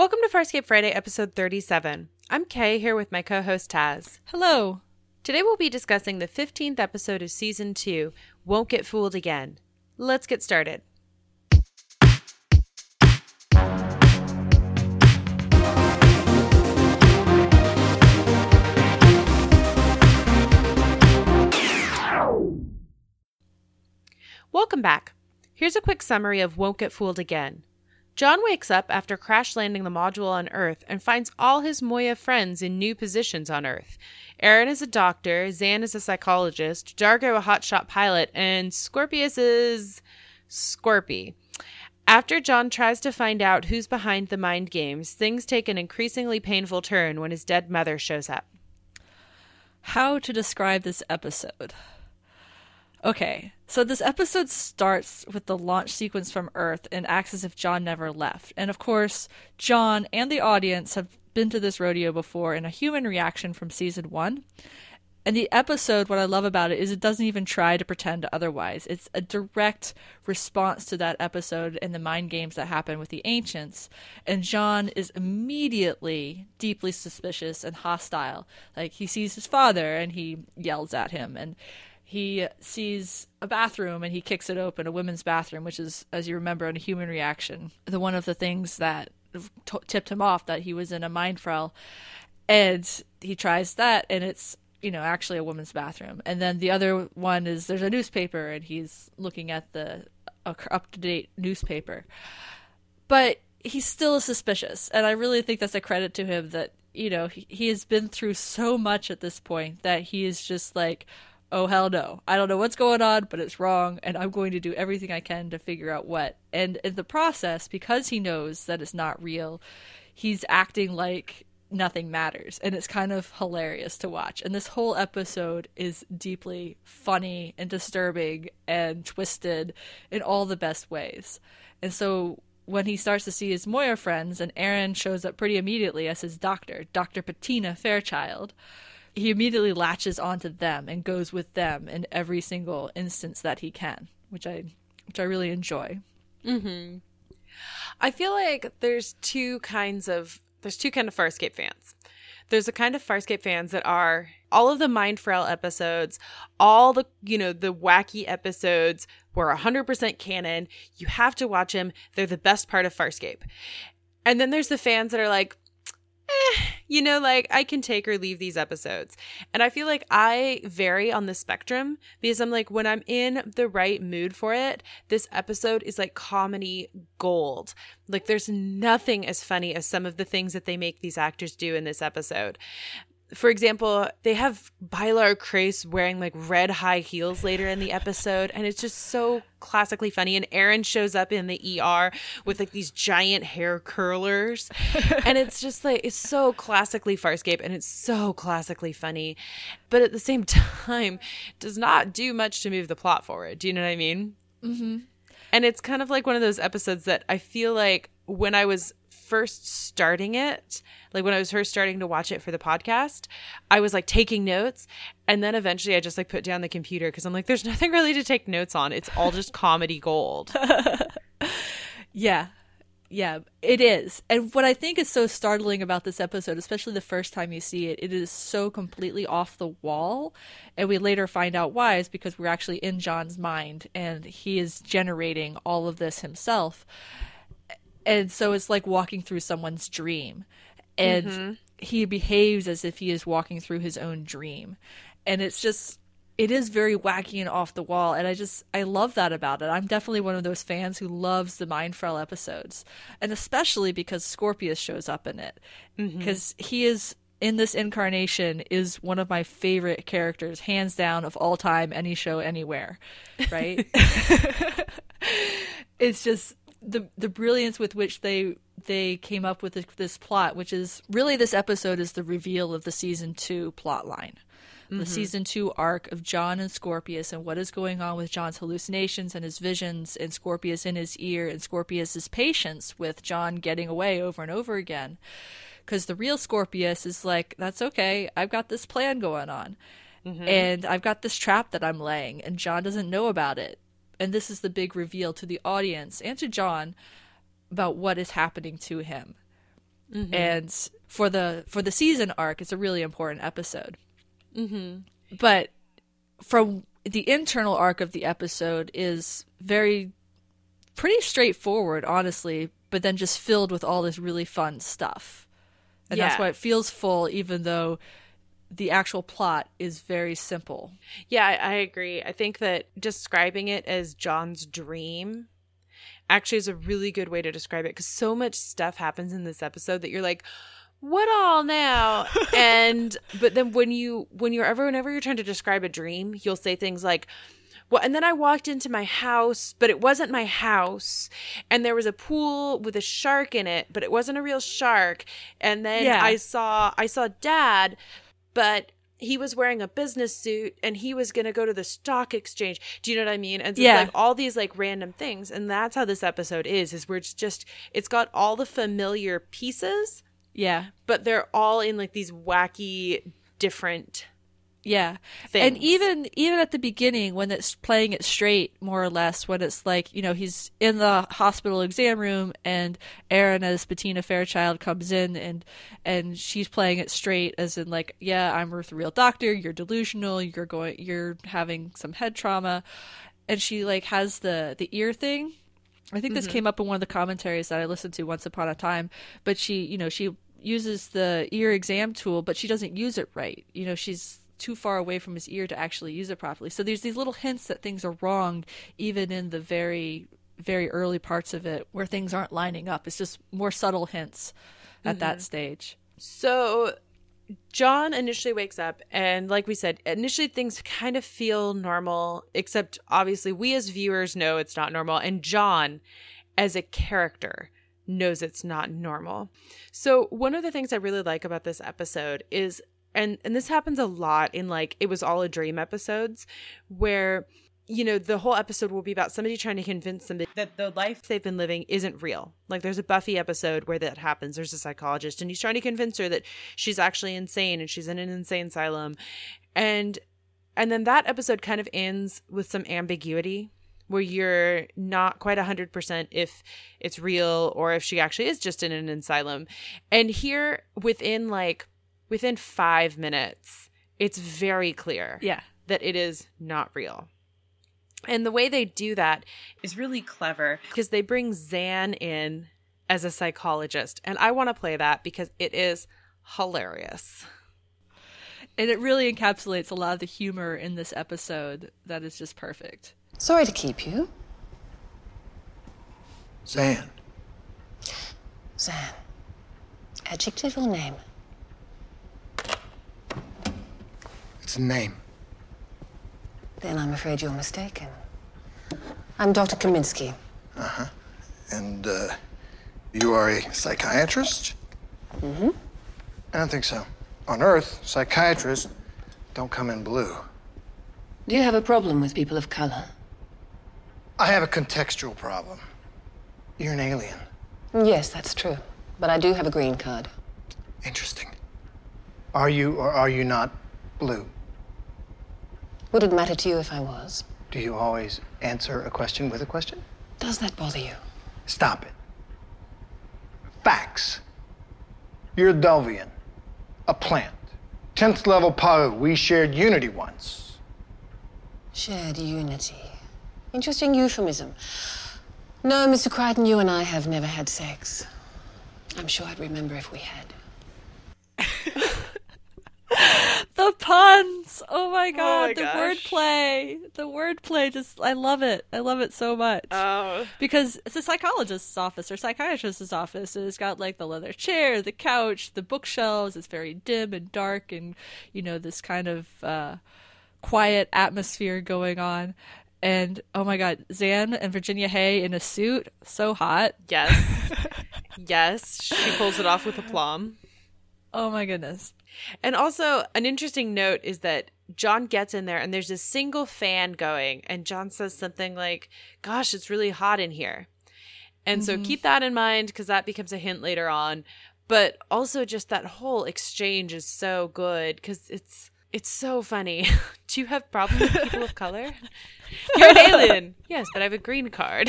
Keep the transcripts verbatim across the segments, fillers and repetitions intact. Welcome to Farscape Friday, episode thirty-seven. I'm Kay, here with my co-host Taz. Hello. Today we'll be discussing the fifteenth episode of Season two, Won't Get Fooled Again. Let's get started. Welcome back. Here's a quick summary of Won't Get Fooled Again. John wakes up after crash landing the module on Earth and finds all his Moya friends in new positions on Earth. Aeryn is a doctor, Zhaan is a psychologist, D'Argo a hotshot pilot, and Scorpius is... Scorpy. After John tries to find out who's behind the mind games, things take an increasingly painful turn when his dead mother shows up. How to describe this episode? Okay, so this episode starts with the launch sequence from Earth and acts as if John never left. And of course, John and the audience have been to this rodeo before in A Human Reaction from Season one. And the episode, what I love about it is it doesn't even try to pretend otherwise. It's a direct response to that episode and the mind games that happen with the Ancients. And John is immediately deeply suspicious and hostile. Like, he sees his father and he yells at him, and he sees a bathroom and he kicks it open, a women's bathroom, which is, as you remember, in A Human Reaction, the one of the things that t- tipped him off that he was in a mind frail. And he tries that, and it's, you know, actually a women's bathroom. And then the other one is there's a newspaper, and he's looking at the uh, up-to-date newspaper. But he still is suspicious, and I really think that's a credit to him that, you know, he, he has been through so much at this point that he is just like, oh, hell no. I don't know what's going on, but it's wrong, and I'm going to do everything I can to figure out what. And in the process, because he knows that it's not real, he's acting like nothing matters, and it's kind of hilarious to watch. And this whole episode is deeply funny and disturbing and twisted in all the best ways. And so when he starts to see his Moya friends, and Aeryn shows up pretty immediately as his doctor, Dr. Patina Fairchild, he immediately latches onto them and goes with them in every single instance that he can, which I which I really enjoy. Mm-hmm. I feel like there's two kinds of there's two kind of Farscape fans. There's a kind of Farscape fans that are all of the mind frail episodes, all the, you know, the wacky episodes were one hundred percent canon. You have to watch them. They're the best part of Farscape. And then there's the fans that are like, eh, you know, like, I can take or leave these episodes. And I feel like I vary on the spectrum because I'm like, when I'm in the right mood for it, this episode is like comedy gold. Like, there's nothing as funny as some of the things that they make these actors do in this episode. For example, they have Bialar Crais wearing like red high heels later in the episode, and it's just so classically funny. And Aeryn shows up in the E R with like these giant hair curlers, and it's just like, it's so classically Farscape and it's so classically funny, but at the same time does not do much to move the plot forward. Do you know what I mean? Mm-hmm. And it's kind of like one of those episodes that I feel like when I was first starting it, like when I was first starting to watch it for the podcast, I was like taking notes, and then eventually I just like put down the computer because I'm like, there's nothing really to take notes on. It's all just comedy gold. Yeah. Yeah, it is. And what I think is so startling about this episode, especially the first time you see it, it is so completely off the wall. And we later find out why is because we're actually in John's mind and he is generating all of this himself. And so it's like walking through someone's dream. And mm-hmm. he behaves as if he is walking through his own dream. And it's just, it is very wacky and off the wall. And I just, I love that about it. I'm definitely one of those fans who loves the mind frail episodes. And especially because Scorpius shows up in it. Because mm-hmm. he is, in this incarnation, is one of my favorite characters, hands down, of all time, any show, anywhere. Right? It's just the the brilliance with which they they came up with this, this plot, which is really, this episode is the reveal of the season two plot line, mm-hmm. the season two arc of John and Scorpius and what is going on with John's hallucinations and his visions and Scorpius in his ear and Scorpius's patience with John getting away over and over again. Because the real Scorpius is like, that's okay, I've got this plan going on, mm-hmm. and I've got this trap that I'm laying, and John doesn't know about it. And this is the big reveal to the audience and to John about what is happening to him. Mm-hmm. And for the for the season arc, it's a really important episode. Mm-hmm. But from the internal arc of the episode is very pretty straightforward, honestly, but then just filled with all this really fun stuff. And yeah. that's why it feels full, even though the actual plot is very simple. Yeah, I, I agree. I think that describing it as John's dream actually is a really good way to describe it, because so much stuff happens in this episode that you're like, what all now? And but then when you when you're ever whenever you're trying to describe a dream, you'll say things like, well, and then I walked into my house, but it wasn't my house. And there was a pool with a shark in it, but it wasn't a real shark. And then yeah. I saw I saw Dad, but he was wearing a business suit and he was going to go to the stock exchange. Do you know what I mean? And so yeah. it's like all these like random things. And that's how this episode is, is where it's just, it's got all the familiar pieces. Yeah. But they're all in like these wacky, different yeah things. And even even at the beginning, when it's playing it straight more or less, when it's like, you know, he's in the hospital exam room and Aeryn as Bettina Fairchild comes in and and she's playing it straight as in like, yeah, I'm with the real doctor, you're delusional, you're going you're having some head trauma. And she like has the the ear thing. I think this mm-hmm. came up in one of the commentaries that I listened to once upon a time, but she, you know, she uses the ear exam tool, but she doesn't use it right. You know, she's too far away from his ear to actually use it properly. So there's these little hints that things are wrong, even in the very, very early parts of it where things aren't lining up. It's just more subtle hints at mm-hmm. that stage. So John initially wakes up and like we said, initially things kind of feel normal, except obviously we as viewers know it's not normal. And John as a character knows it's not normal. So one of the things I really like about this episode is And and this happens a lot in like It Was All a Dream episodes where, you know, the whole episode will be about somebody trying to convince somebody that the life they've been living isn't real. Like there's a Buffy episode where that happens. There's a psychologist and he's trying to convince her that she's actually insane and she's in an insane asylum. And and then that episode kind of ends with some ambiguity where you're not quite one hundred percent if it's real or if she actually is just in an asylum. And here within like Within five minutes, it's very clear yeah. that it is not real. And the way they do that is really clever because they bring Zhaan in as a psychologist. And I want to play that because it is hilarious. And it really encapsulates a lot of the humor in this episode that is just perfect. Sorry to keep you. Zhaan. Zhaan. Adjective or name? It's a name. Then I'm afraid you're mistaken. I'm Doctor Kaminsky. Uh-huh. And, uh, you are a psychiatrist? Mm-hmm. I don't think so. On Earth, psychiatrists don't come in blue. Do you have a problem with people of color? I have a contextual problem. You're an alien. Yes, that's true. But I do have a green card. Interesting. Are you or are you not blue? Would it matter to you if I was? Do you always answer a question with a question? Does that bother you? Stop it. Facts. You're Delvian, a plant. Tenth level Paru, we shared unity once. Shared unity. Interesting euphemism. No, Mister Crichton, you and I have never had sex. I'm sure I'd remember if we had. The puns! Oh my god, oh my the wordplay! The wordplay just, I love it. I love it so much. Oh. Because it's a psychologist's office or psychiatrist's office, and it's got like the leather chair, the couch, the bookshelves. It's very dim and dark and, you know, this kind of uh, quiet atmosphere going on. And oh my god, Zhaan and Virginia Hay in a suit, so hot. Yes. Yes, she pulls it off with aplomb. Oh my goodness. And also, an interesting note is that John gets in there and there's a single fan going, and John says something like, gosh, it's really hot in here. And mm-hmm. so keep that in mind because that becomes a hint later on. But also just that whole exchange is so good because it's it's so funny. Do you have problems with people of color? You're an alien. Yes, but I have a green card.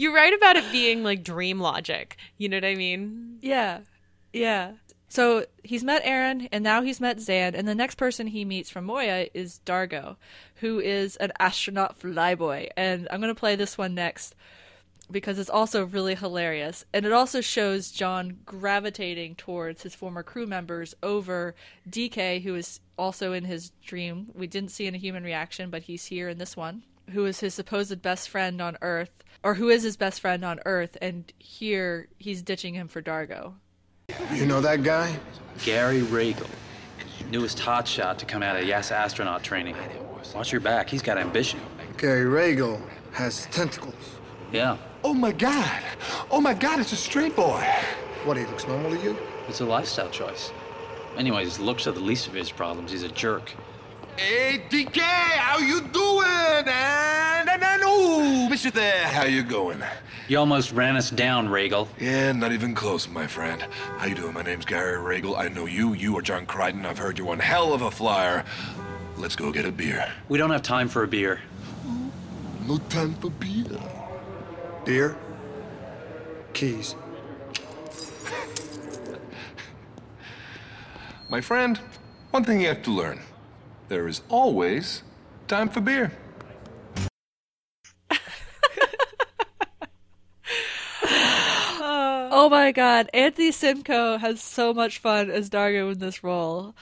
You're right about it being like dream logic. You know what I mean? Yeah. Yeah. So he's met Aeryn, and now he's met Zhaan, and the next person he meets from Moya is D'Argo, who is an astronaut flyboy. And I'm going to play this one next because it's also really hilarious. And it also shows John gravitating towards his former crew members over D K, who is also in his dream. We didn't see in A Human Reaction, but he's here in this one, who is his supposed best friend on Earth, or who is his best friend on Earth, and here he's ditching him for D'Argo. You know that guy? Gary Rygel. Newest hotshot to come out of YAS astronaut training. Watch your back. He's got ambition. Gary Rygel has tentacles. Yeah. Oh, my God. Oh, my God, it's a straight boy. What, he looks normal to you? It's a lifestyle choice. Anyways, looks are the least of his problems. He's a jerk. Hey, D K, how you doing? And, and, and, ooh, mister there, how you going? You almost ran us down, Rygel. Yeah, not even close, my friend. How you doing? My name's Gary Rygel. I know you. You are John Crichton. I've heard you're one hell of a flyer. Let's go get a beer. We don't have time for a beer. No time for beer. Beer? Keys. My friend, one thing you have to learn. There is always time for beer. Oh my God. Anthony Simcoe has so much fun as D'Argo in this role.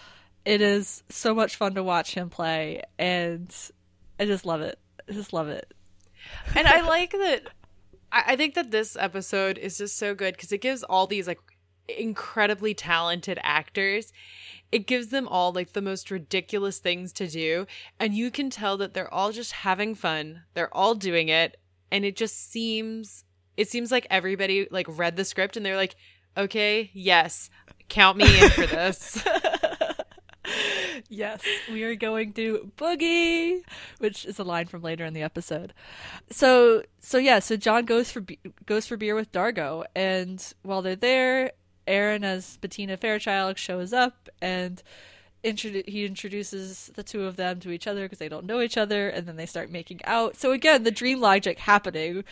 It is so much fun to watch him play. And I just love it. I just love it. And I like that. I think that this episode is just so good because it gives all these like incredibly talented actors. It gives them all like the most ridiculous things to do, and you can tell that they're all just having fun. They're all doing it, and it just seems it seems like everybody like read the script and they're like, "Okay, yes, count me in for this." Yes, we are going to boogie, which is a line from later in the episode. So, so yeah, so John goes for goes for beer with D'Argo, and while they're there, Aeryn as Bettina Fairchild shows up and introdu- he introduces the two of them to each other because they don't know each other, and then they start making out. So again, the dream logic happening.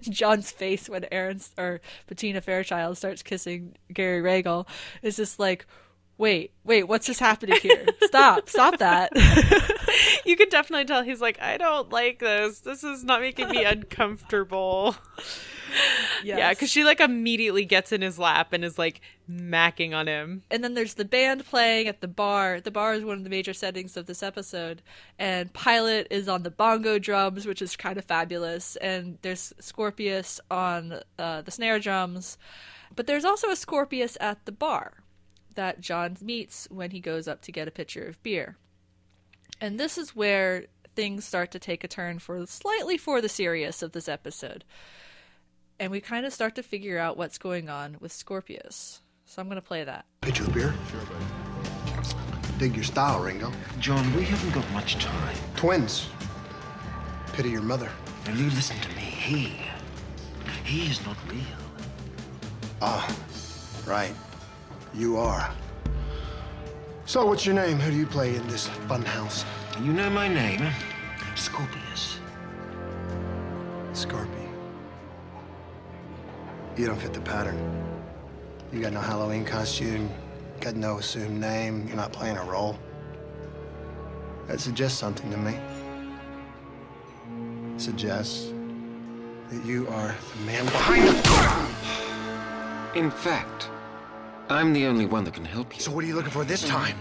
John's face when Aeryn or Bettina Fairchild starts kissing Gary Rygel is just like, wait, wait, what's just happening here? Stop, stop that. You can definitely tell he's like, I don't like this. This is not making me uncomfortable. Yes. Yeah, because she like immediately gets in his lap and is like macking on him. And then there's the band playing at the bar. The bar is one of the major settings of this episode. And Pilot is on the bongo drums, which is kind of fabulous. And there's Scorpius on uh, the snare drums. But there's also a Scorpius at the bar that John meets when he goes up to get a pitcher of beer. And this is where things start to take a turn for slightly for the serious of this episode. And we kind of start to figure out what's going on with Scorpius. So I'm going to play that. Pitcher of beer? Sure, buddy. Dig your style, Ringo. John, we haven't got much time. Twins. Pity your mother. Now you listen to me. He... He is not real. Ah, oh, right. You are. So what's your name? Who do you play in this fun house? You know my name. Scorpius. Scorpius. You don't fit the pattern. You got no Halloween costume, got no assumed name, you're not playing a role. That suggests something to me. It suggests that you are the man behind the curtain. In fact, I'm the only one that can help you. So what are you looking for this time?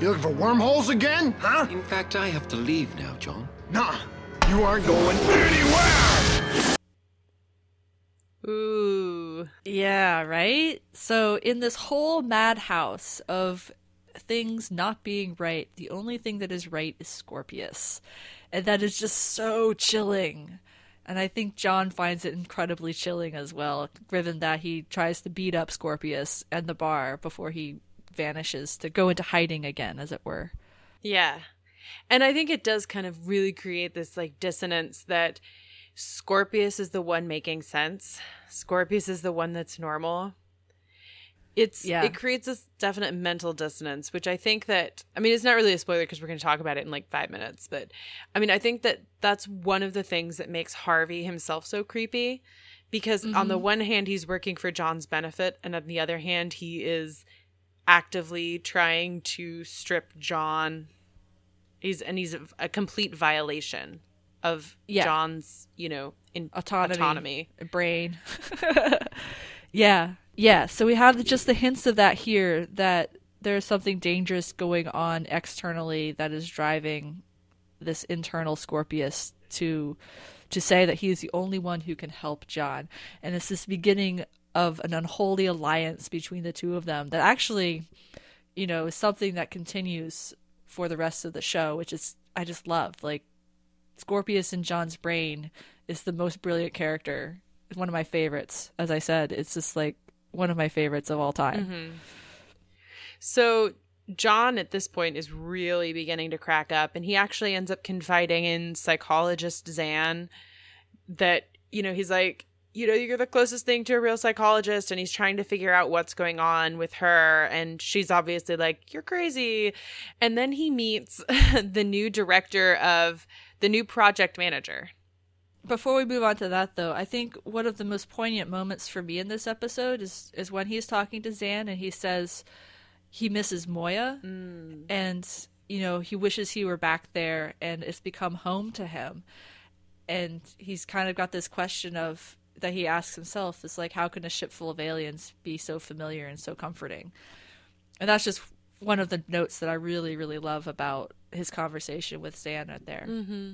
You looking for wormholes again, huh? In fact, I have to leave now, John. Nah, you aren't going anywhere! Ooh. Yeah, right? So in this whole madhouse of things not being right, the only thing that is right is Scorpius. And that is just so chilling. And I think John finds it incredibly chilling as well, given that he tries to beat up Scorpius and the bar before he vanishes to go into hiding again, as it were. Yeah. And I think it does kind of really create this like dissonance that Scorpius is the one making sense. Scorpius is the one that's normal. It's yeah. It creates this definite mental dissonance, which I think that, I mean, it's not really a spoiler because we're going to talk about it in like five minutes. But I mean, I think that that's one of the things that makes Harvey himself so creepy, because mm-hmm. on the one hand, he's working for John's benefit. And on the other hand, he is actively trying to strip John. He's and he's a, a complete violation of yeah. John's, you know, in- autonomy, autonomy. brain. yeah. Yeah, so we have just the hints of that here, that there's something dangerous going on externally that is driving this internal Scorpius to to say that he is the only one who can help John. And it's this beginning of an unholy alliance between the two of them that actually, you know, is something that continues for the rest of the show, which is, I just love. Like, Scorpius in John's brain is the most brilliant character. One of my favorites, as I said. It's just like, one of my favorites of all time. Mm-hmm. So John at this point is really beginning to crack up, and he actually ends up confiding in psychologist Zhaan that, you know, he's like, you know, you're the closest thing to a real psychologist, and he's trying to figure out what's going on with her. And she's obviously like, you're crazy. And then he meets the new director of the new project manager. Before we move on to that, though, I think one of the most poignant moments for me in this episode is, is when he's talking to Zhaan and he says he misses Moya mm. and, you know, he wishes he were back there and it's become home to him. And he's kind of got this question of that he asks himself is like, how can a ship full of aliens be so familiar and so comforting? And that's just one of the notes that I really, really love about his conversation with Zhaan right there. Mm-hmm.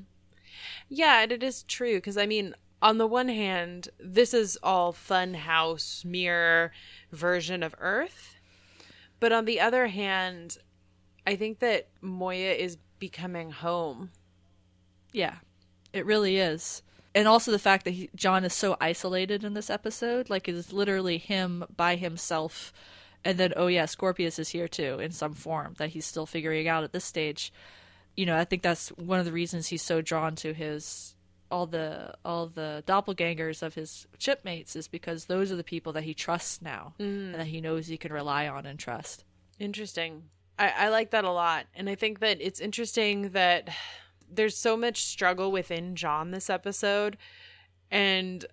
Yeah, and it is true, because I mean, on the one hand, this is all fun house mirror version of Earth, but on the other hand, I think that Moya is becoming home. Yeah, it really is. And also the fact that he, John is so isolated in this episode, like it's literally him by himself, and then oh yeah, Scorpius is here too in some form that he's still figuring out at this stage. You know, I think that's one of the reasons he's so drawn to his all the all the doppelgangers of his shipmates, is because those are the people that he trusts now mm. and that he knows he can rely on and trust. Interesting. I, I like that a lot. And I think that it's interesting that there's so much struggle within John this episode, and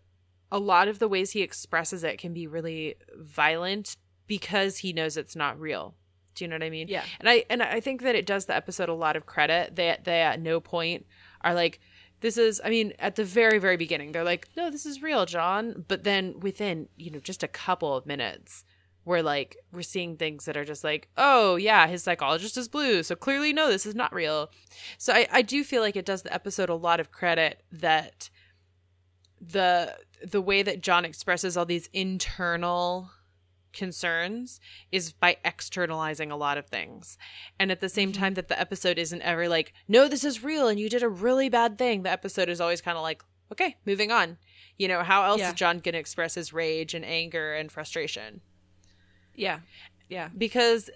a lot of the ways he expresses it can be really violent because he knows it's not real. Do you know what I mean? Yeah. And I and I think that it does the episode a lot of credit. They, they at no point are like, this is, I mean, at the very, very beginning, they're like, no, this is real, John. But then within, you know, just a couple of minutes, we're like, we're seeing things that are just like, oh, yeah, his psychologist is blue. So clearly, no, this is not real. So I, I do feel like it does the episode a lot of credit that the the way that John expresses all these internal concerns is by externalizing a lot of things. And at the same time that the episode isn't ever like, no, this is real and you did a really bad thing, the episode is always kind of like, okay, moving on. You know, how else yeah. is John gonna express his rage and anger and frustration? Yeah. Yeah. Because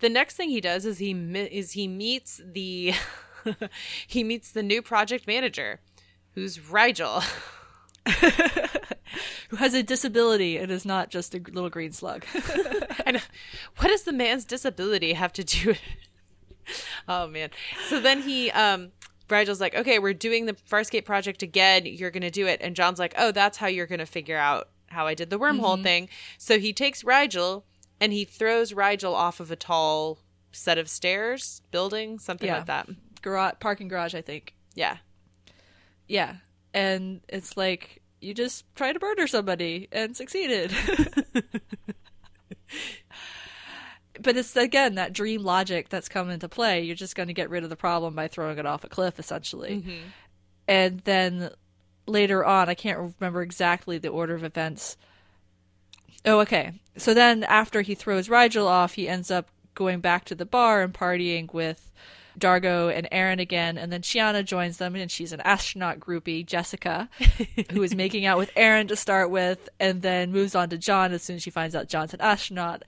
the next thing he does is he mi- is he meets the he meets the new project manager, who's Rygel. Who has a disability and is not just a little green slug. And what does the man's disability have to do with it? Oh man. So then he um Rygel's like, okay, we're doing the Farscape project again, you're gonna do it. And John's like, oh, that's how you're gonna figure out how I did the wormhole mm-hmm. thing. So he takes Rygel and he throws Rygel off of a tall set of stairs, building, something yeah. like that. Garage parking garage, I think. Yeah. Yeah. And it's like, you just tried to murder somebody and succeeded. But it's, again, that dream logic that's come into play. You're just going to get rid of the problem by throwing it off a cliff, essentially. Mm-hmm. And then later on, I can't remember exactly the order of events. Oh, okay. So then after he throws Rygel off, he ends up going back to the bar and partying with D'Argo and Aeryn again, and then Chiana joins them, and she's an astronaut groupie, Jessica, who is making out with Aeryn to start with, and then moves on to John as soon as she finds out John's an astronaut.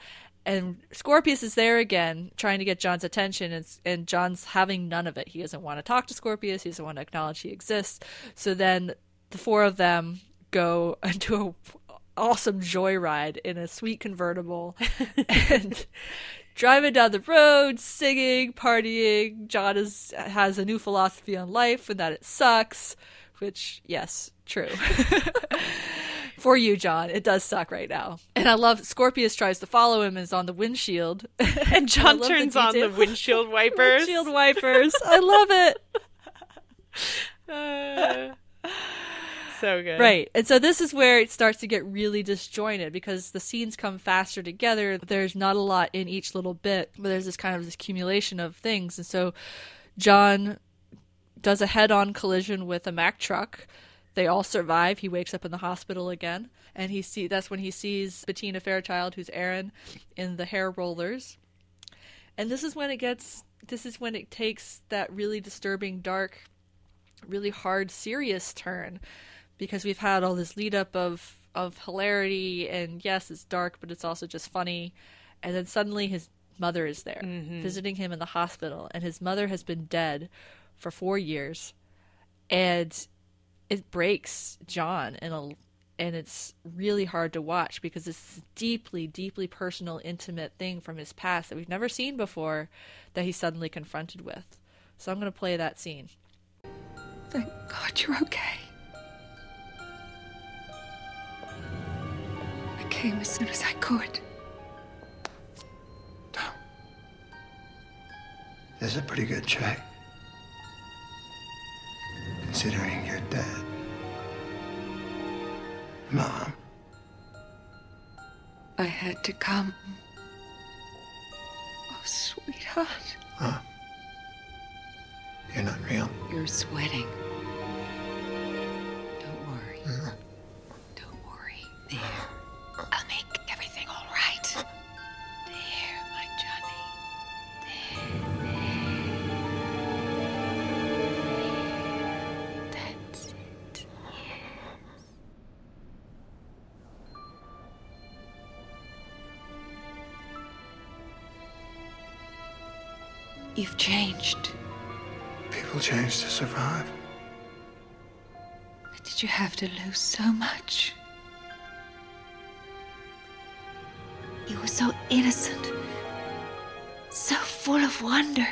And Scorpius is there again, trying to get John's attention, and, and John's having none of it. He doesn't want to talk to Scorpius, he doesn't want to acknowledge he exists. So then the four of them go into a awesome joyride in a sweet convertible and driving down the road, singing, partying. John is, has a new philosophy on life, and that it sucks, which, yes, true. For you, John, it does suck right now. And I love Scorpius tries to follow him and is on the windshield. And John turns the on the windshield wipers. windshield wipers. I love it. Uh... So good. Right. And so this is where it starts to get really disjointed because the scenes come faster together. There's not a lot in each little bit, but there's this kind of this accumulation of things. And so John does a head-on collision with a Mack truck. They all survive. He wakes up in the hospital again. And he see that's when he sees Bettina Fairchild, who's Aeryn, in the hair rollers. And this is when it gets, this is when it takes that really disturbing, dark, really hard, serious turn. Because we've had all this lead up of, of hilarity, and yes, it's dark, but it's also just funny. And then suddenly his mother is there, mm-hmm. visiting him in the hospital. And his mother has been dead for four years. And it breaks John, in a, and it's really hard to watch because it's a deeply, deeply personal, intimate thing from his past that we've never seen before that he's suddenly confronted with. So I'm going to play that scene. Thank God you're okay. Came as soon as I could. Tom, this is a pretty good check, considering you're dead. Mom, I had to come. Oh, sweetheart. Huh? You're not real. You're sweating. Don't worry. Mm. Don't worry. There. I'll make everything all right. There, my Johnny. There, there. That's it. Yes. You've changed. People change to survive. But did you have to lose so much? You were so innocent, so full of wonder.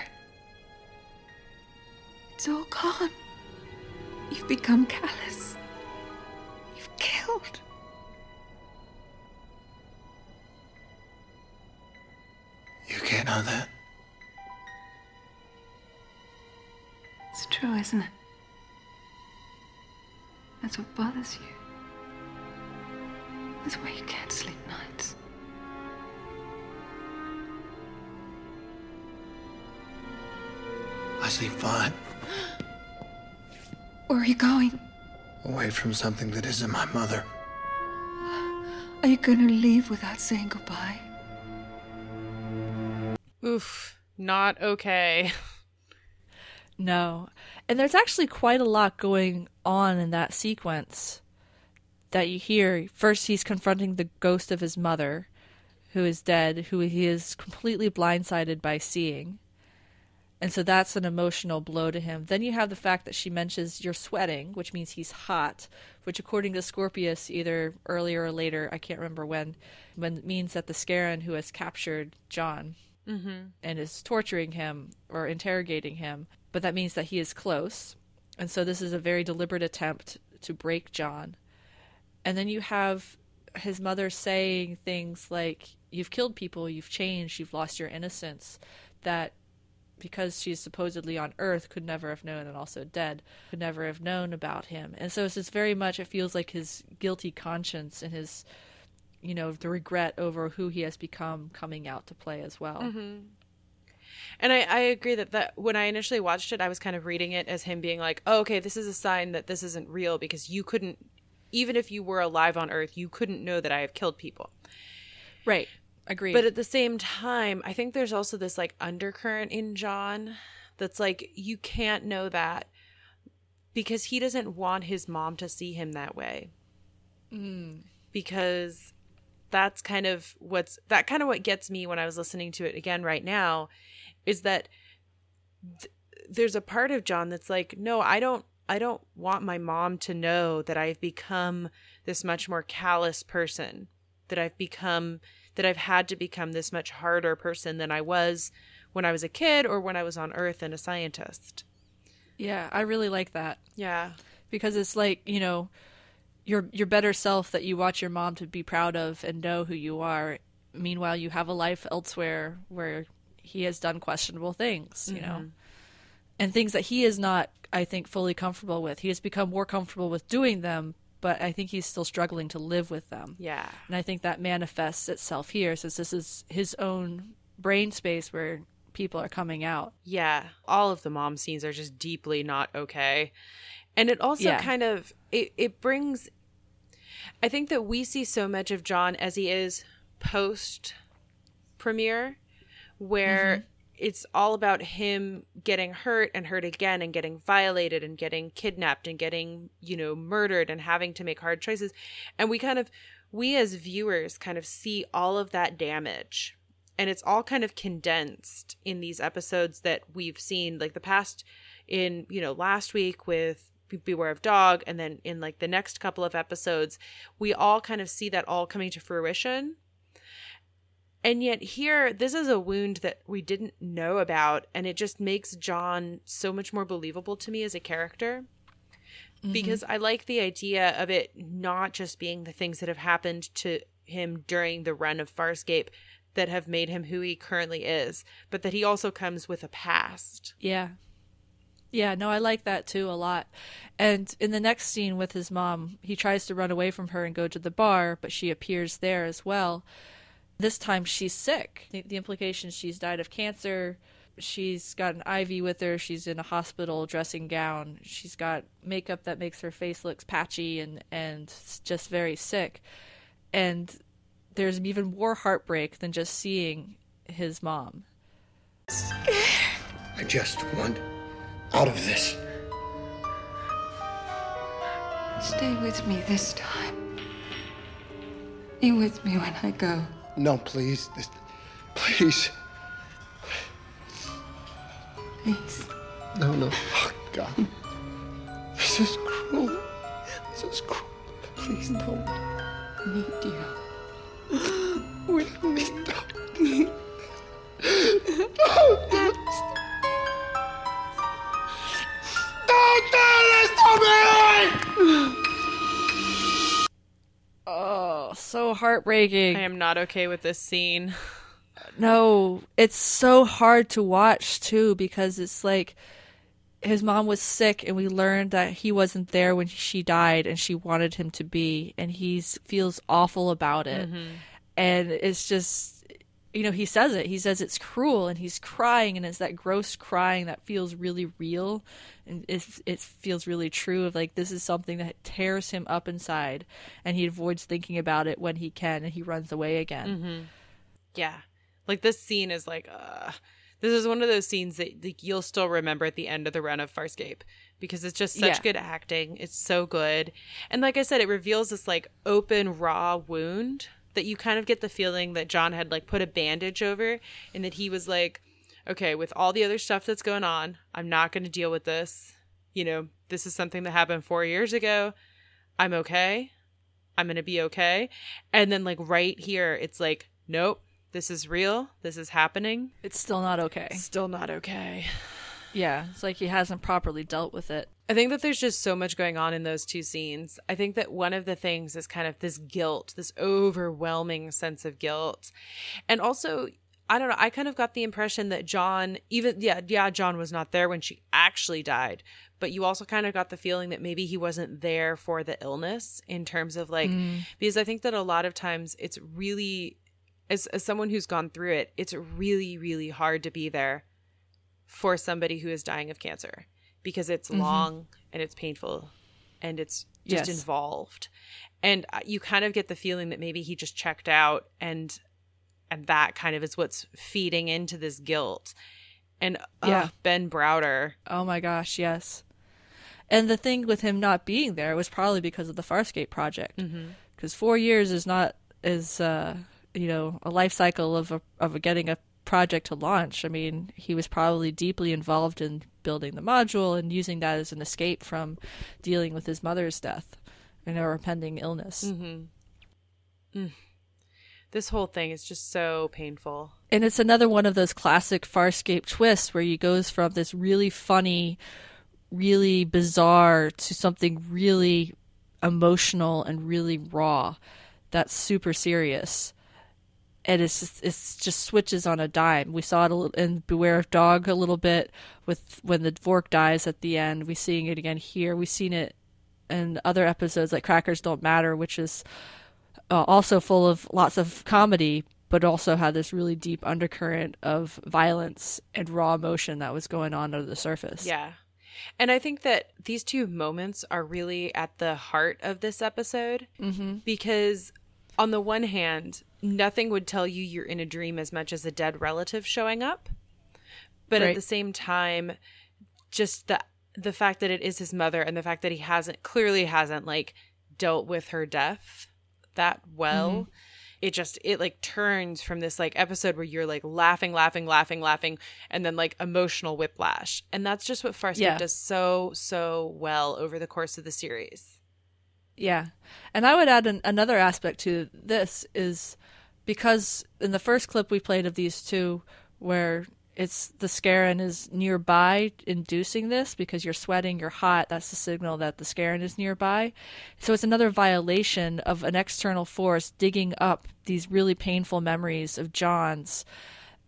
It's all gone. You've become callous. You've killed. You can't know that. It's true, isn't it? That's what bothers you. That's why you can't sleep nights. I sleep fine. Where are you going? Away from something that isn't my mother. Are you going to leave without saying goodbye? Oof, not okay. No. And there's actually quite a lot going on in that sequence that you hear. First, he's confronting the ghost of his mother, who is dead, who he is completely blindsided by seeing. And so that's an emotional blow to him. Then you have the fact that she mentions you're sweating, which means he's hot, which according to Scorpius, either earlier or later, I can't remember when, when it means that the Scarran who has captured John mm-hmm. and is torturing him or interrogating him, but that means that he is close. And so this is a very deliberate attempt to break John. And then you have his mother saying things like, you've killed people, you've changed, you've lost your innocence, that because she's supposedly on Earth, could never have known, and also dead, could never have known about him. And so it's just very much, it feels like his guilty conscience and his, you know, the regret over who he has become coming out to play as well. Mm-hmm. And I, I agree that, that when I initially watched it, I was kind of reading it as him being like, oh, okay, this is a sign that this isn't real because you couldn't, even if you were alive on Earth, you couldn't know that I have killed people. Right. Agreed. But at the same time, I think there's also this like undercurrent in John that's like, you can't know that because he doesn't want his mom to see him that way. Mm. Because that's kind of what's that kind of what gets me when I was listening to it again right now is that th- there's a part of John that's like, no, I don't I don't want my mom to know that I've become this much more callous person, that I've become, that I've had to become this much harder person than I was when I was a kid or when I was on Earth and a scientist. Yeah, I really like that. Yeah. Because it's like, you know, your your better self that you want your mom to be proud of and know who you are. Meanwhile, you have a life elsewhere where he has done questionable things, you mm-hmm. know, and things that he is not, I think, fully comfortable with. He has become more comfortable with doing them, but I think he's still struggling to live with them. Yeah. And I think that manifests itself here, since this is his own brain space where people are coming out. Yeah. All of the mom scenes are just deeply not okay. And it also yeah. kind of, it, it brings, I think that we see so much of John as he is post-premiere, where mm-hmm. it's all about him getting hurt and hurt again and getting violated and getting kidnapped and getting, you know, murdered and having to make hard choices. And we kind of, we as viewers kind of see all of that damage. And it's all kind of condensed in these episodes that we've seen, like the past in, you know, last week with Beware of Dog. And then in like the next couple of episodes, we all kind of see that all coming to fruition. And yet here, this is a wound that we didn't know about. And it just makes John so much more believable to me as a character. Mm-hmm. Because I like the idea of it not just being the things that have happened to him during the run of Farscape that have made him who he currently is, but that he also comes with a past. Yeah. Yeah, no, I like that too a lot. And in the next scene with his mom, he tries to run away from her and go to the bar, but she appears there as well. This time she's sick. The, the implication is she's died of cancer. She's got an I V with her. She's in a hospital dressing gown. She's got makeup that makes her face look patchy and, and just very sick. And there's even more heartbreak than just seeing his mom. I just want out of this. Stay with me this time. Be with me when I go. No, please. Please. Please. No, no. Oh, God. This is cruel. This is cruel. Please don't. I need you. With me. Don't do this to me! Oh, so heartbreaking. I am not okay with this scene. No, it's so hard to watch too, because it's like his mom was sick and we learned that he wasn't there when she died and she wanted him to be, and he feels awful about it. Mm-hmm. And it's just, you know, he says it. He says it's cruel, and he's crying, and it's that gross crying that feels really real, and it, it feels really true of, like, this is something that tears him up inside, and he avoids thinking about it when he can, and he runs away again. Mm-hmm. Yeah. Like, this scene is like, uh, this is one of those scenes that, like, you'll still remember at the end of the run of Farscape, because it's just such yeah. good acting. It's so good. And like I said, it reveals this, like, open, raw wound that you kind of get the feeling that John had, like, put a bandage over, and that he was like, okay, with all the other stuff that's going on, I'm not going to deal with this. You know, this is something that happened four years ago. I'm okay. I'm going to be okay. And then, like, right here, it's like, nope, this is real. This is happening. It's still not okay. It's still not okay. Yeah, it's like he hasn't properly dealt with it. I think that there's just so much going on in those two scenes. I think that one of the things is kind of this guilt, this overwhelming sense of guilt. And also, I don't know, I kind of got the impression that John, even, yeah, yeah, John was not there when she actually died, but you also kind of got the feeling that maybe he wasn't there for the illness in terms of, like, mm. because I think that a lot of times it's really, as, as someone who's gone through it, it's really, really hard to be there for somebody who is dying of cancer, because it's mm-hmm. long and it's painful and it's just yes. involved. And you kind of get the feeling that maybe he just checked out, and and that kind of is what's feeding into this guilt. And yeah. uh, Ben Browder. Oh my gosh, yes. And the thing with him not being there was probably because of the Farscape project, because mm-hmm. four years is not is uh, you know, a life cycle of a, of a getting a project to launch. I mean, he was probably deeply involved in building the module and using that as an escape from dealing with his mother's death and her impending illness. Mm-hmm. Mm. This whole thing is just so painful. And it's another one of those classic Farscape twists where he goes from this really funny, really bizarre to something really emotional and really raw that's super serious. And it's just, it's just switches on a dime. We saw it in Beware of Dog a little bit with when the Vork dies at the end. We're seeing it again here. We've seen it in other episodes like Crackers Don't Matter, which is uh, also full of lots of comedy, but also had this really deep undercurrent of violence and raw emotion that was going on under the surface. Yeah. And I think that these two moments are really at the heart of this episode, mm-hmm. because on the one hand, nothing would tell you you're in a dream as much as a dead relative showing up. But right. at the same time, just the the fact that it is his mother and the fact that he hasn't, clearly hasn't like dealt with her death that well. Mm-hmm. It just, it like turns from this like episode where you're like laughing, laughing, laughing, laughing, and then like emotional whiplash. And that's just what Farscape yeah. does so, so well over the course of the series. Yeah. And I would add an, another aspect to this is because in the first clip we played of these two where it's the Scarran is nearby inducing this because you're sweating, you're hot. That's the signal that the Scarran is nearby. So it's another violation of an external force digging up these really painful memories of John's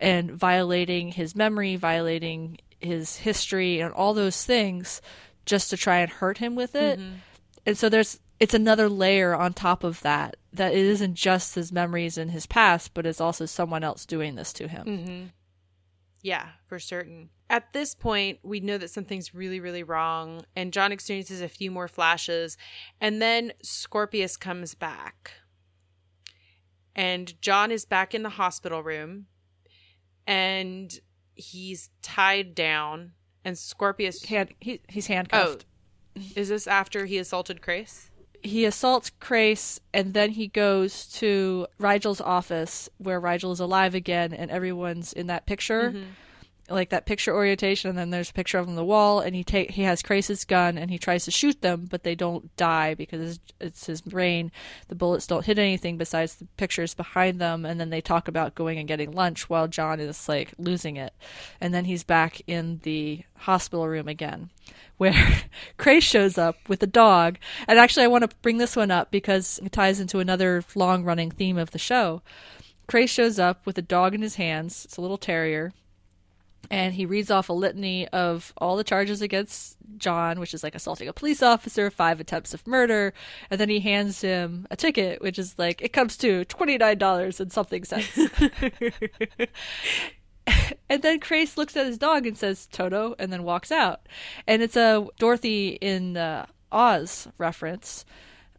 and violating his memory, violating his history and all those things just to try and hurt him with it. Mm-hmm. And so there's it's another layer on top of that, that it isn't just his memories and his past, but it's also someone else doing this to him. Mm-hmm. Yeah, for certain. At this point, we know that something's really, really wrong. And John experiences a few more flashes. And then Scorpius comes back. And John is back in the hospital room. And he's tied down. And Scorpius... Hand, he, he's handcuffed. Oh, is this after he assaulted Crais? He assaults Crais, and then he goes to Rygel's office where Rygel is alive again, and everyone's in that picture, mm-hmm. like that picture orientation, and then there's a picture of him on the wall, and he take, he has Crace's gun, and he tries to shoot them, but they don't die because it's, it's his brain. The bullets don't hit anything besides the pictures behind them, and then they talk about going and getting lunch while John is, like, losing it. And then he's back in the hospital room again, where Crais shows up with a dog. And actually, I want to bring this one up because it ties into another long-running theme of the show. Crais shows up with a dog in his hands. It's a little terrier. And he reads off a litany of all the charges against John, which is like assaulting a police officer, five attempts of murder. And then he hands him a ticket, which is like, it comes to twenty-nine dollars and something cents. And then Crais looks at his dog and says, Toto, and then walks out. And it's a Dorothy in uh, Oz reference,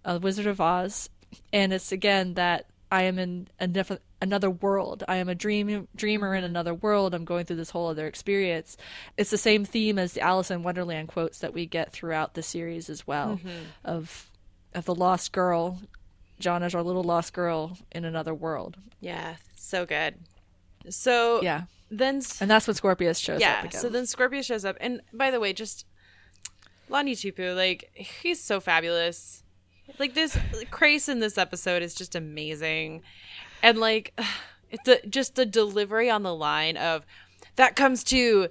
uh, Wizard of Oz. And it's, again, that I am in a different... another world. I am a dream dreamer in another world. I'm going through this whole other experience. It's the same theme as the Alice in Wonderland quotes that we get throughout the series as well, mm-hmm. of of the lost girl. John is our little lost girl in another world. Yeah, so good. So yeah, then and that's when Scorpius shows yeah, up. Yeah, so then Scorpius shows up, and by the way, just Lani Tupu, like he's so fabulous. Like this Crais in this episode is just amazing. And, like, it's a, just the delivery on the line of, that comes to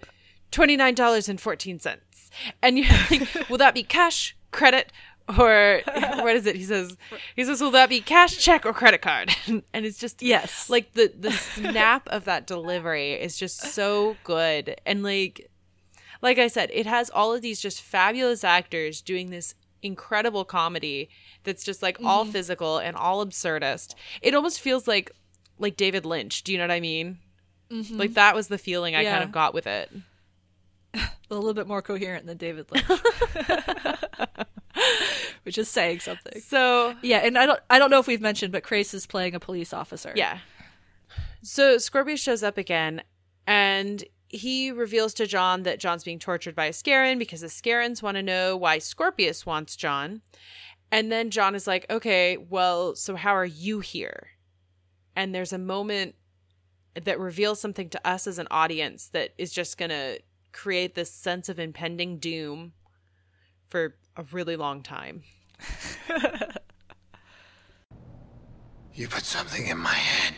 twenty-nine dollars and fourteen cents. And you're like, will that be cash, credit, or what is it? He says, he says, will that be cash, check, or credit card? And it's just, yes, like, the, the snap of that delivery is just so good. And, like, like I said, it has all of these just fabulous actors doing this incredible comedy that's just like all mm-hmm. physical and all absurdist. It almost feels like like David Lynch. Do you know what I mean? Mm-hmm. Like that was the feeling I yeah. kind of got with it. A little bit more coherent than David Lynch, which is saying something. So yeah, and I don't I don't know if we've mentioned, but Crais is playing a police officer. Yeah. So Scorpius shows up again, and he reveals to John that John's being tortured by a Scarran because the Scarrans want to know why Scorpius wants John. And then John is like, okay, well, so how are you here? And there's a moment that reveals something to us as an audience that is just going to create this sense of impending doom for a really long time. You put something in my head.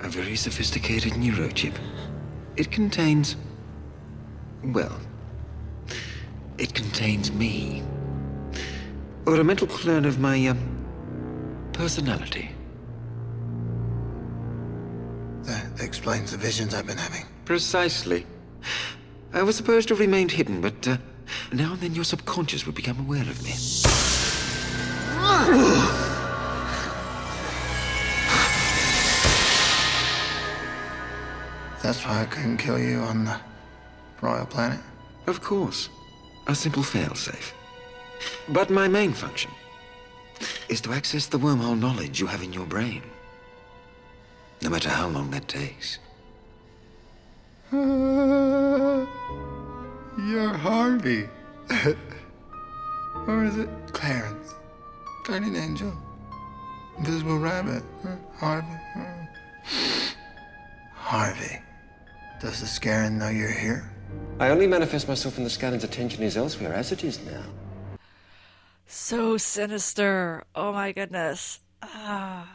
A very sophisticated neurochip. It contains... well... it contains me. Or a mental clone of my, uh, personality. That explains the visions I've been having. Precisely. I was supposed to have remained hidden, but, uh, now and then your subconscious would become aware of me. That's why I couldn't kill you on the Royal Planet? Of course. A simple failsafe. But my main function is to access the wormhole knowledge you have in your brain. No matter how long that takes. Uh, you're Harvey. Or is it Clarence? Guardian Angel? Invisible Rabbit? Huh? Harvey? Huh? Harvey. Does the Scarran know you're here? I only manifest myself when the Scarran's attention is elsewhere, as it is now. So sinister. Oh my goodness. Ah.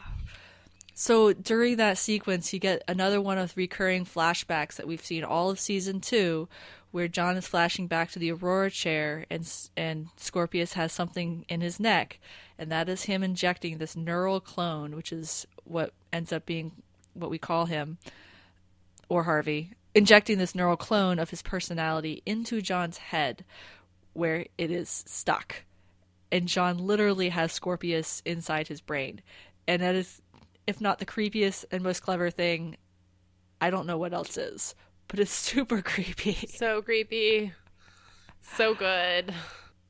So during that sequence, you get another one of recurring flashbacks that we've seen all of season two, where John is flashing back to the Aurora chair and, and Scorpius has something in his neck. And that is him injecting this neural clone, which is what ends up being what we call him, or Harvey, injecting this neural clone of his personality into John's head, where it is stuck. And John literally has Scorpius inside his brain. And that is, if not the creepiest and most clever thing, I don't know what else is. But it's super creepy. So creepy. So good.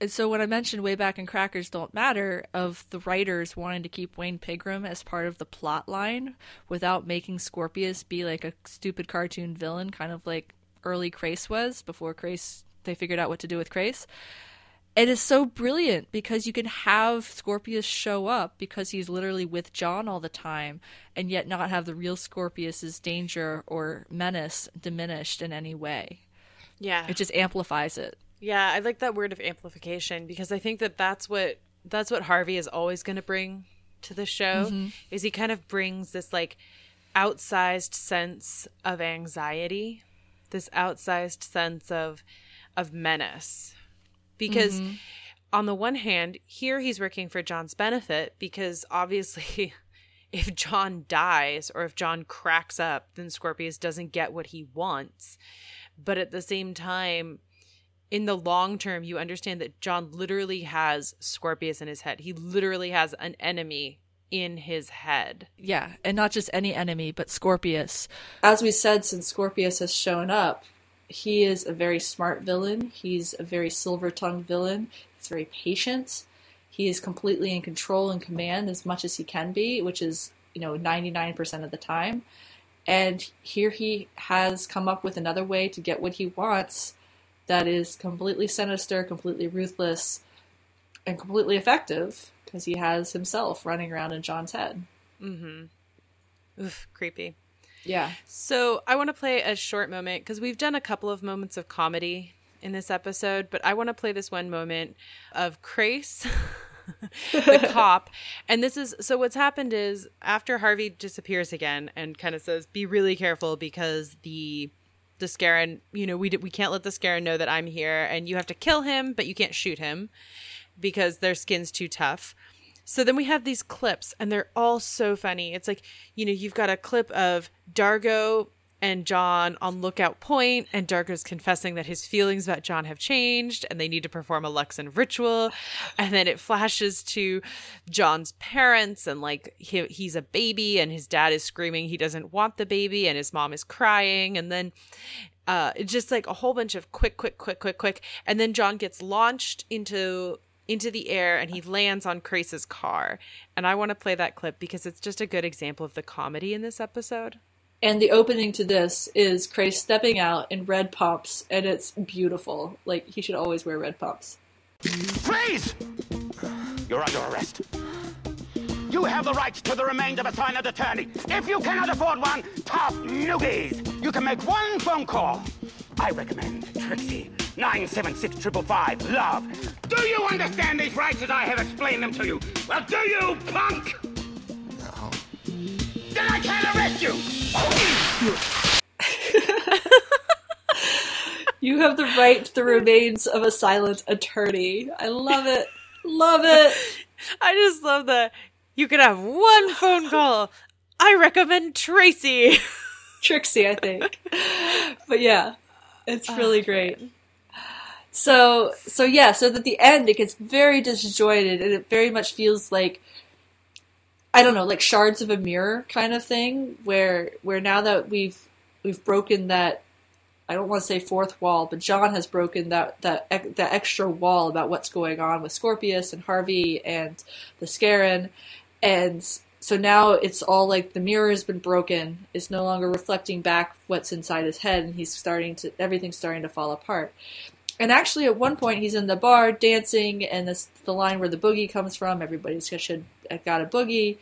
And so when I mentioned way back in Crackers Don't Matter of the writers wanting to keep Wayne Pigram as part of the plot line without making Scorpius be like a stupid cartoon villain, kind of like early Crais was before Crais, they figured out what to do with Crais. It is so brilliant because you can have Scorpius show up because he's literally with John all the time and yet not have the real Scorpius's danger or menace diminished in any way. Yeah. It just amplifies it. Yeah, I like that word of amplification because I think that that's what that's what Harvey is always going to bring to the show, mm-hmm. is he kind of brings this like outsized sense of anxiety, this outsized sense of of menace. Because mm-hmm. on the one hand, here he's working for John's benefit because obviously if John dies or if John cracks up, then Scorpius doesn't get what he wants. But at the same time, in the long term, you understand that John literally has Scorpius in his head. He literally has an enemy in his head. Yeah, and not just any enemy, but Scorpius. As we said, since Scorpius has shown up, he is a very smart villain. He's a very silver-tongued villain. He's very patient. He is completely in control and command as much as he can be, which is, you know, ninety-nine percent of the time. And here he has come up with another way to get what he wants that is completely sinister, completely ruthless, and completely effective, because he has himself running around in John's head. Mm-hmm. Oof, creepy. Yeah. So I want to play a short moment, because we've done a couple of moments of comedy in this episode, but I want to play this one moment of Crais, the cop. And this is, so what's happened is, after Harvey disappears again, and kind of says, be really careful, because the... the Scarran, you know, we d- we can't let the Scarran know that I'm here, and you have to kill him, but you can't shoot him because their skin's too tough. So then we have these clips, and they're all so funny. It's like, you know, you've got a clip of D'Argo and John on Lookout Point, and D'Argo's confessing that his feelings about John have changed, and they need to perform a Luxon ritual. And then it flashes to John's parents, and like he, he's a baby, and his dad is screaming he doesn't want the baby, and his mom is crying. And then uh, just like a whole bunch of quick, quick, quick, quick, quick. And then John gets launched into into the air, and he lands on Crace's car. And I want to play that clip because it's just a good example of the comedy in this episode. And the opening to this is Crais stepping out in red pumps, and it's beautiful. Like, he should always wear red pumps. Freeze! You're under arrest. You have the right to the remains of a signed attorney. If you cannot afford one, tough noogies. You can make one phone call. I recommend Trixie nine seven six five five five, love. Do you understand these rights as I have explained them to you? Well, do you, punk? No. Then I can't arrest you! You have the right to the remains of a silent attorney. I love it. Love it. I just love that you could have one phone call. I recommend Tracy. Trixie, I think. But yeah, it's really oh, great. Man. So, so yeah, so at the end, it gets very disjointed, and it very much feels like, I don't know, like shards of a mirror kind of thing, where where now that we've we've broken that, I don't want to say fourth wall, but John has broken that that that extra wall about what's going on with Scorpius and Harvey and the Scarran, and so now it's all like the mirror has been broken. It's no longer reflecting back what's inside his head, and he's starting to everything's starting to fall apart. And actually, at one point, he's in the bar dancing, and that's the line where the boogie comes from. Everybody's should got a boogie,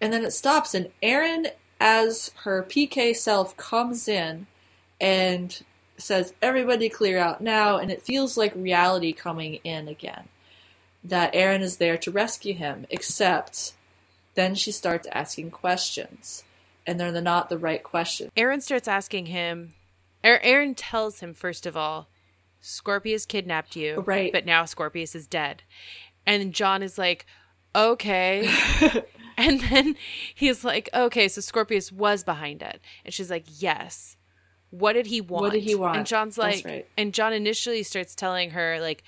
and then it stops, and Aeryn, as her P K self, comes in and says, everybody clear out now, and it feels like reality coming in again. That Aeryn is there to rescue him, except then she starts asking questions, and they're not the right questions. Aeryn starts asking him, A- Aeryn tells him, first of all, Scorpius kidnapped you, right, but now Scorpius is dead. And John is like, okay. And then he's like, okay, so Scorpius was behind it. And she's like, yes. What did he want? What did he want? And John's like, right. And John initially starts telling her, like,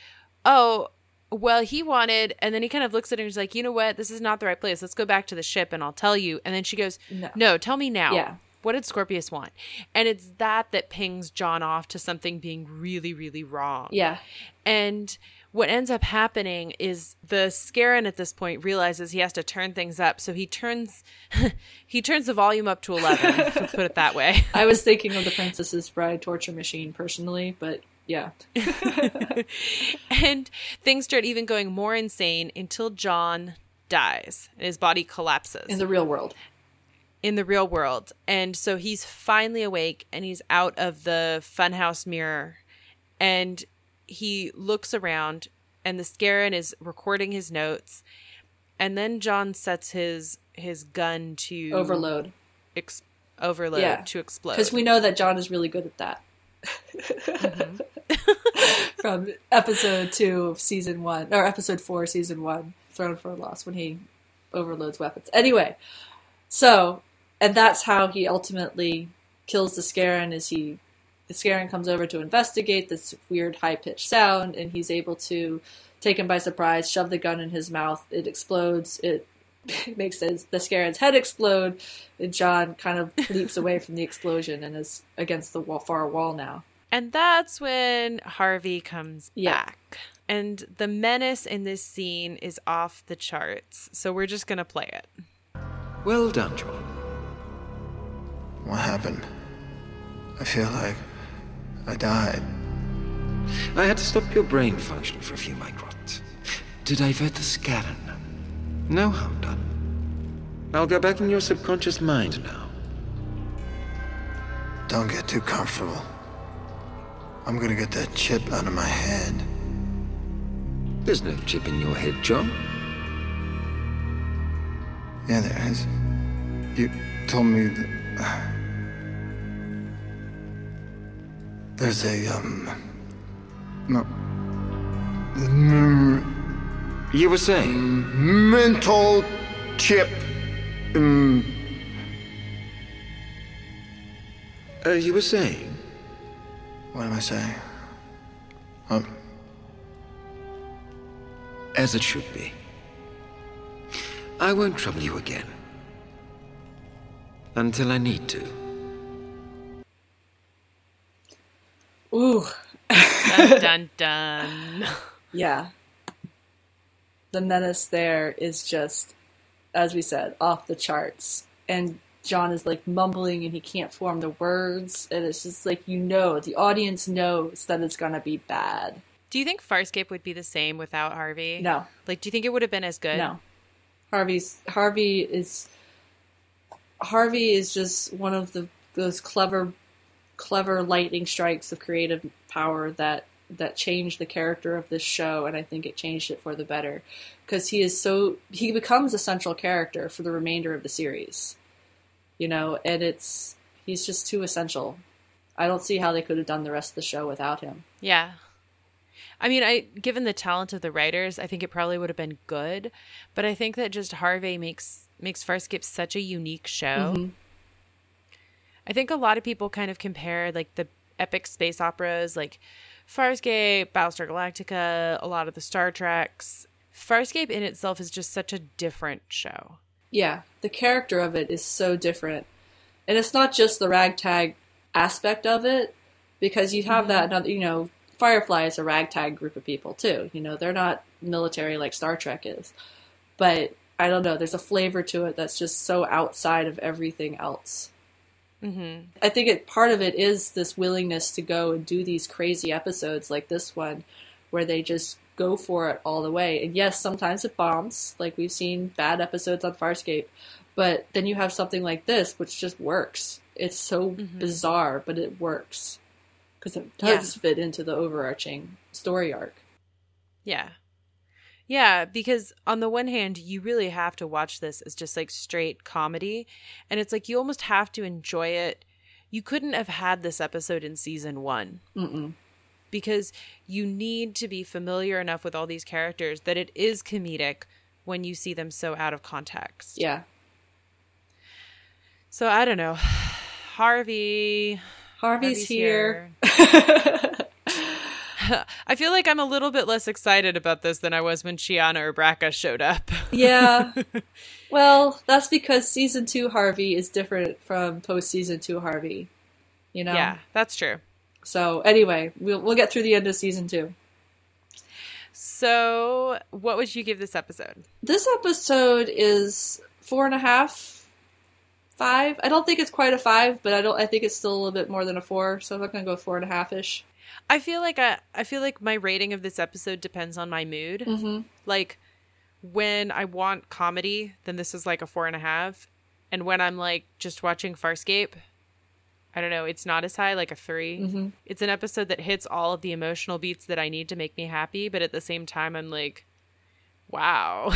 oh, well, he wanted, and then he kind of looks at her and he's like, you know what? This is not the right place. Let's go back to the ship and I'll tell you. And then she goes, no, no tell me now. Yeah. What did Scorpius want? And it's that that pings John off to something being really, really wrong. Yeah. And what ends up happening is the Scarran at this point realizes he has to turn things up. So he turns he turns the volume up to eleven, let's put it that way. I was thinking of the Princess's Bride torture machine personally, but yeah. And things start even going more insane until John dies and his body collapses. In the real world. In the real world. And so he's finally awake and he's out of the funhouse mirror and he looks around, and the Scarran is recording his notes, and then John sets his his gun to overload, ex- overload yeah. to explode. Because we know that John is really good at that. Mm-hmm. From episode two of season one, or episode four, season one, Thrown for a Loss, when he overloads weapons. Anyway, so and that's how he ultimately kills the Scarran. Is he? The Scarran comes over to investigate this weird high-pitched sound, and he's able to take him by surprise, shove the gun in his mouth. It explodes. It makes his, the Scarran's head explode, and John kind of leaps away from the explosion and is against the wall, far wall now. And that's when Harvey comes yeah. back. And the menace in this scene is off the charts, so we're just going to play it. Well done, John. What happened? I feel like I died. I had to stop your brain function for a few microns to divert the Scarran. No harm done. I'll go back in your subconscious mind now. Don't get too comfortable. I'm gonna get that chip out of my head. There's no chip in your head, John. Yeah, there is. You told me that... There's a, um, no, m- you were saying? M- mental chip. Um, uh, you were saying? What am I saying? Um, as it should be. I won't trouble you again. Until I need to. Ooh. Dun, dun, dun. Yeah. The menace there is just, as we said, off the charts. And John is, like, mumbling and he can't form the words. And it's just like, you know, the audience knows that it's going to be bad. Do you think Farscape would be the same without Harvey? No. Like, do you think it would have been as good? No. Harvey's, Harvey is... Harvey is just one of the those clever... clever lightning strikes of creative power that that changed the character of this show, and I think it changed it for the better, because he is so he becomes a central character for the remainder of the series, you know, and it's he's just too essential. I don't see how they could have done the rest of the show without him. Yeah. I mean, I given the talent of the writers, I think it probably would have been good, but I think that just Harvey makes makes Farscape such a unique show. Mm-hmm. I think a lot of people kind of compare like the epic space operas like Farscape, Battlestar Galactica, a lot of the Star Treks. Farscape in itself is just such a different show. Yeah, the character of it is so different. And it's not just the ragtag aspect of it, because you have that, another, you know, Firefly is a ragtag group of people too. You know, they're not military like Star Trek is. But I don't know, there's a flavor to it that's just so outside of everything else. Mm-hmm. I think it, part of it is this willingness to go and do these crazy episodes like this one where they just go for it all the way. And yes, sometimes it bombs, like we've seen bad episodes on Farscape, but then you have something like this which just works. It's so mm-hmm. bizarre, but it works because it does yeah. fit into the overarching story arc. Yeah. Yeah, because on the one hand, you really have to watch this as just like straight comedy. And it's like you almost have to enjoy it. You couldn't have had this episode in season one. Mm-mm. Because you need to be familiar enough with all these characters that it is comedic when you see them so out of context. Yeah. So I don't know. Harvey. Harvey's, Harvey's here. here. I feel like I'm a little bit less excited about this than I was when Chiana or Bracca showed up. Yeah. Well, that's because season two Harvey is different from post season two Harvey. You know? Yeah, that's true. So anyway, we'll we'll get through the end of season two. So what would you give this episode? This episode is four and a half, five. I don't think it's quite a five, but I don't I think it's still a little bit more than a four, so I'm not gonna go four and a half ish. I feel like I, I feel like my rating of this episode depends on my mood. Mm-hmm. Like when I want comedy, then this is like a four and a half. And when I'm like just watching Farscape, I don't know, it's not as high, like a three. Mm-hmm. It's an episode that hits all of the emotional beats that I need to make me happy. But at the same time, I'm like, wow,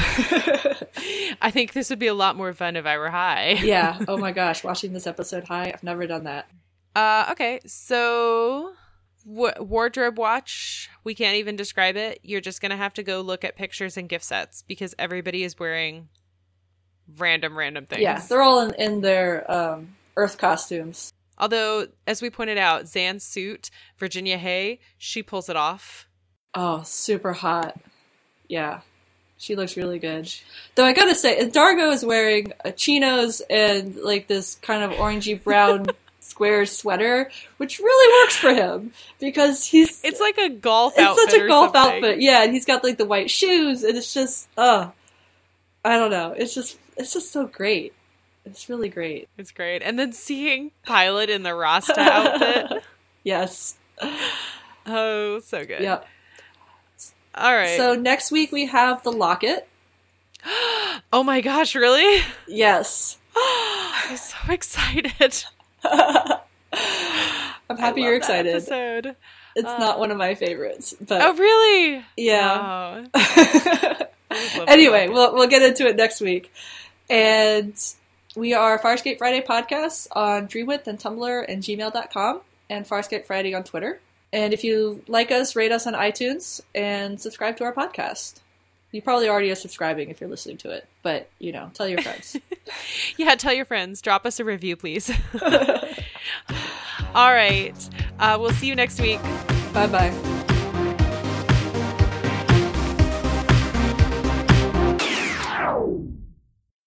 I think this would be a lot more fun if I were high. Yeah. Oh my gosh. Watching this episode high. I've never done that. Uh, okay. So... wardrobe watch, we can't even describe it. You're just gonna have to go look at pictures and gift sets because everybody is wearing random random things. Yeah, they're all in, in their um Earth costumes, although as we pointed out, Zahn's suit, Virginia Hay, she pulls it off. Oh, super hot. Yeah, she looks really good. Though I gotta say, D'Argo is wearing uh, chinos and like this kind of orangey brown square sweater, which really works for him because he's it's like a golf it's outfit. It's such a golf something. outfit. Yeah, and he's got like the white shoes, and it's just uh I don't know. It's just it's just so great. It's really great. It's great. And then seeing Pilot in the Rasta outfit. Yes. Oh, so good. Yeah. All right. So next week we have The Locket. Oh my gosh, really? Yes. I'm so excited. I'm happy you're excited. Episode. It's um, not one of my favorites, but oh really? Yeah. Wow. Anyway, we'll we'll get into it next week, and we are Farscape Friday podcast on Dreamwidth and Tumblr and gmail dot com, and Farscape Friday on Twitter. And if you like us, rate us on iTunes and subscribe to our podcast. You probably already are subscribing if you're listening to it, but, you know, tell your friends. Yeah, tell your friends. Drop us a review, please. All right. Uh, we'll see you next week. Bye-bye.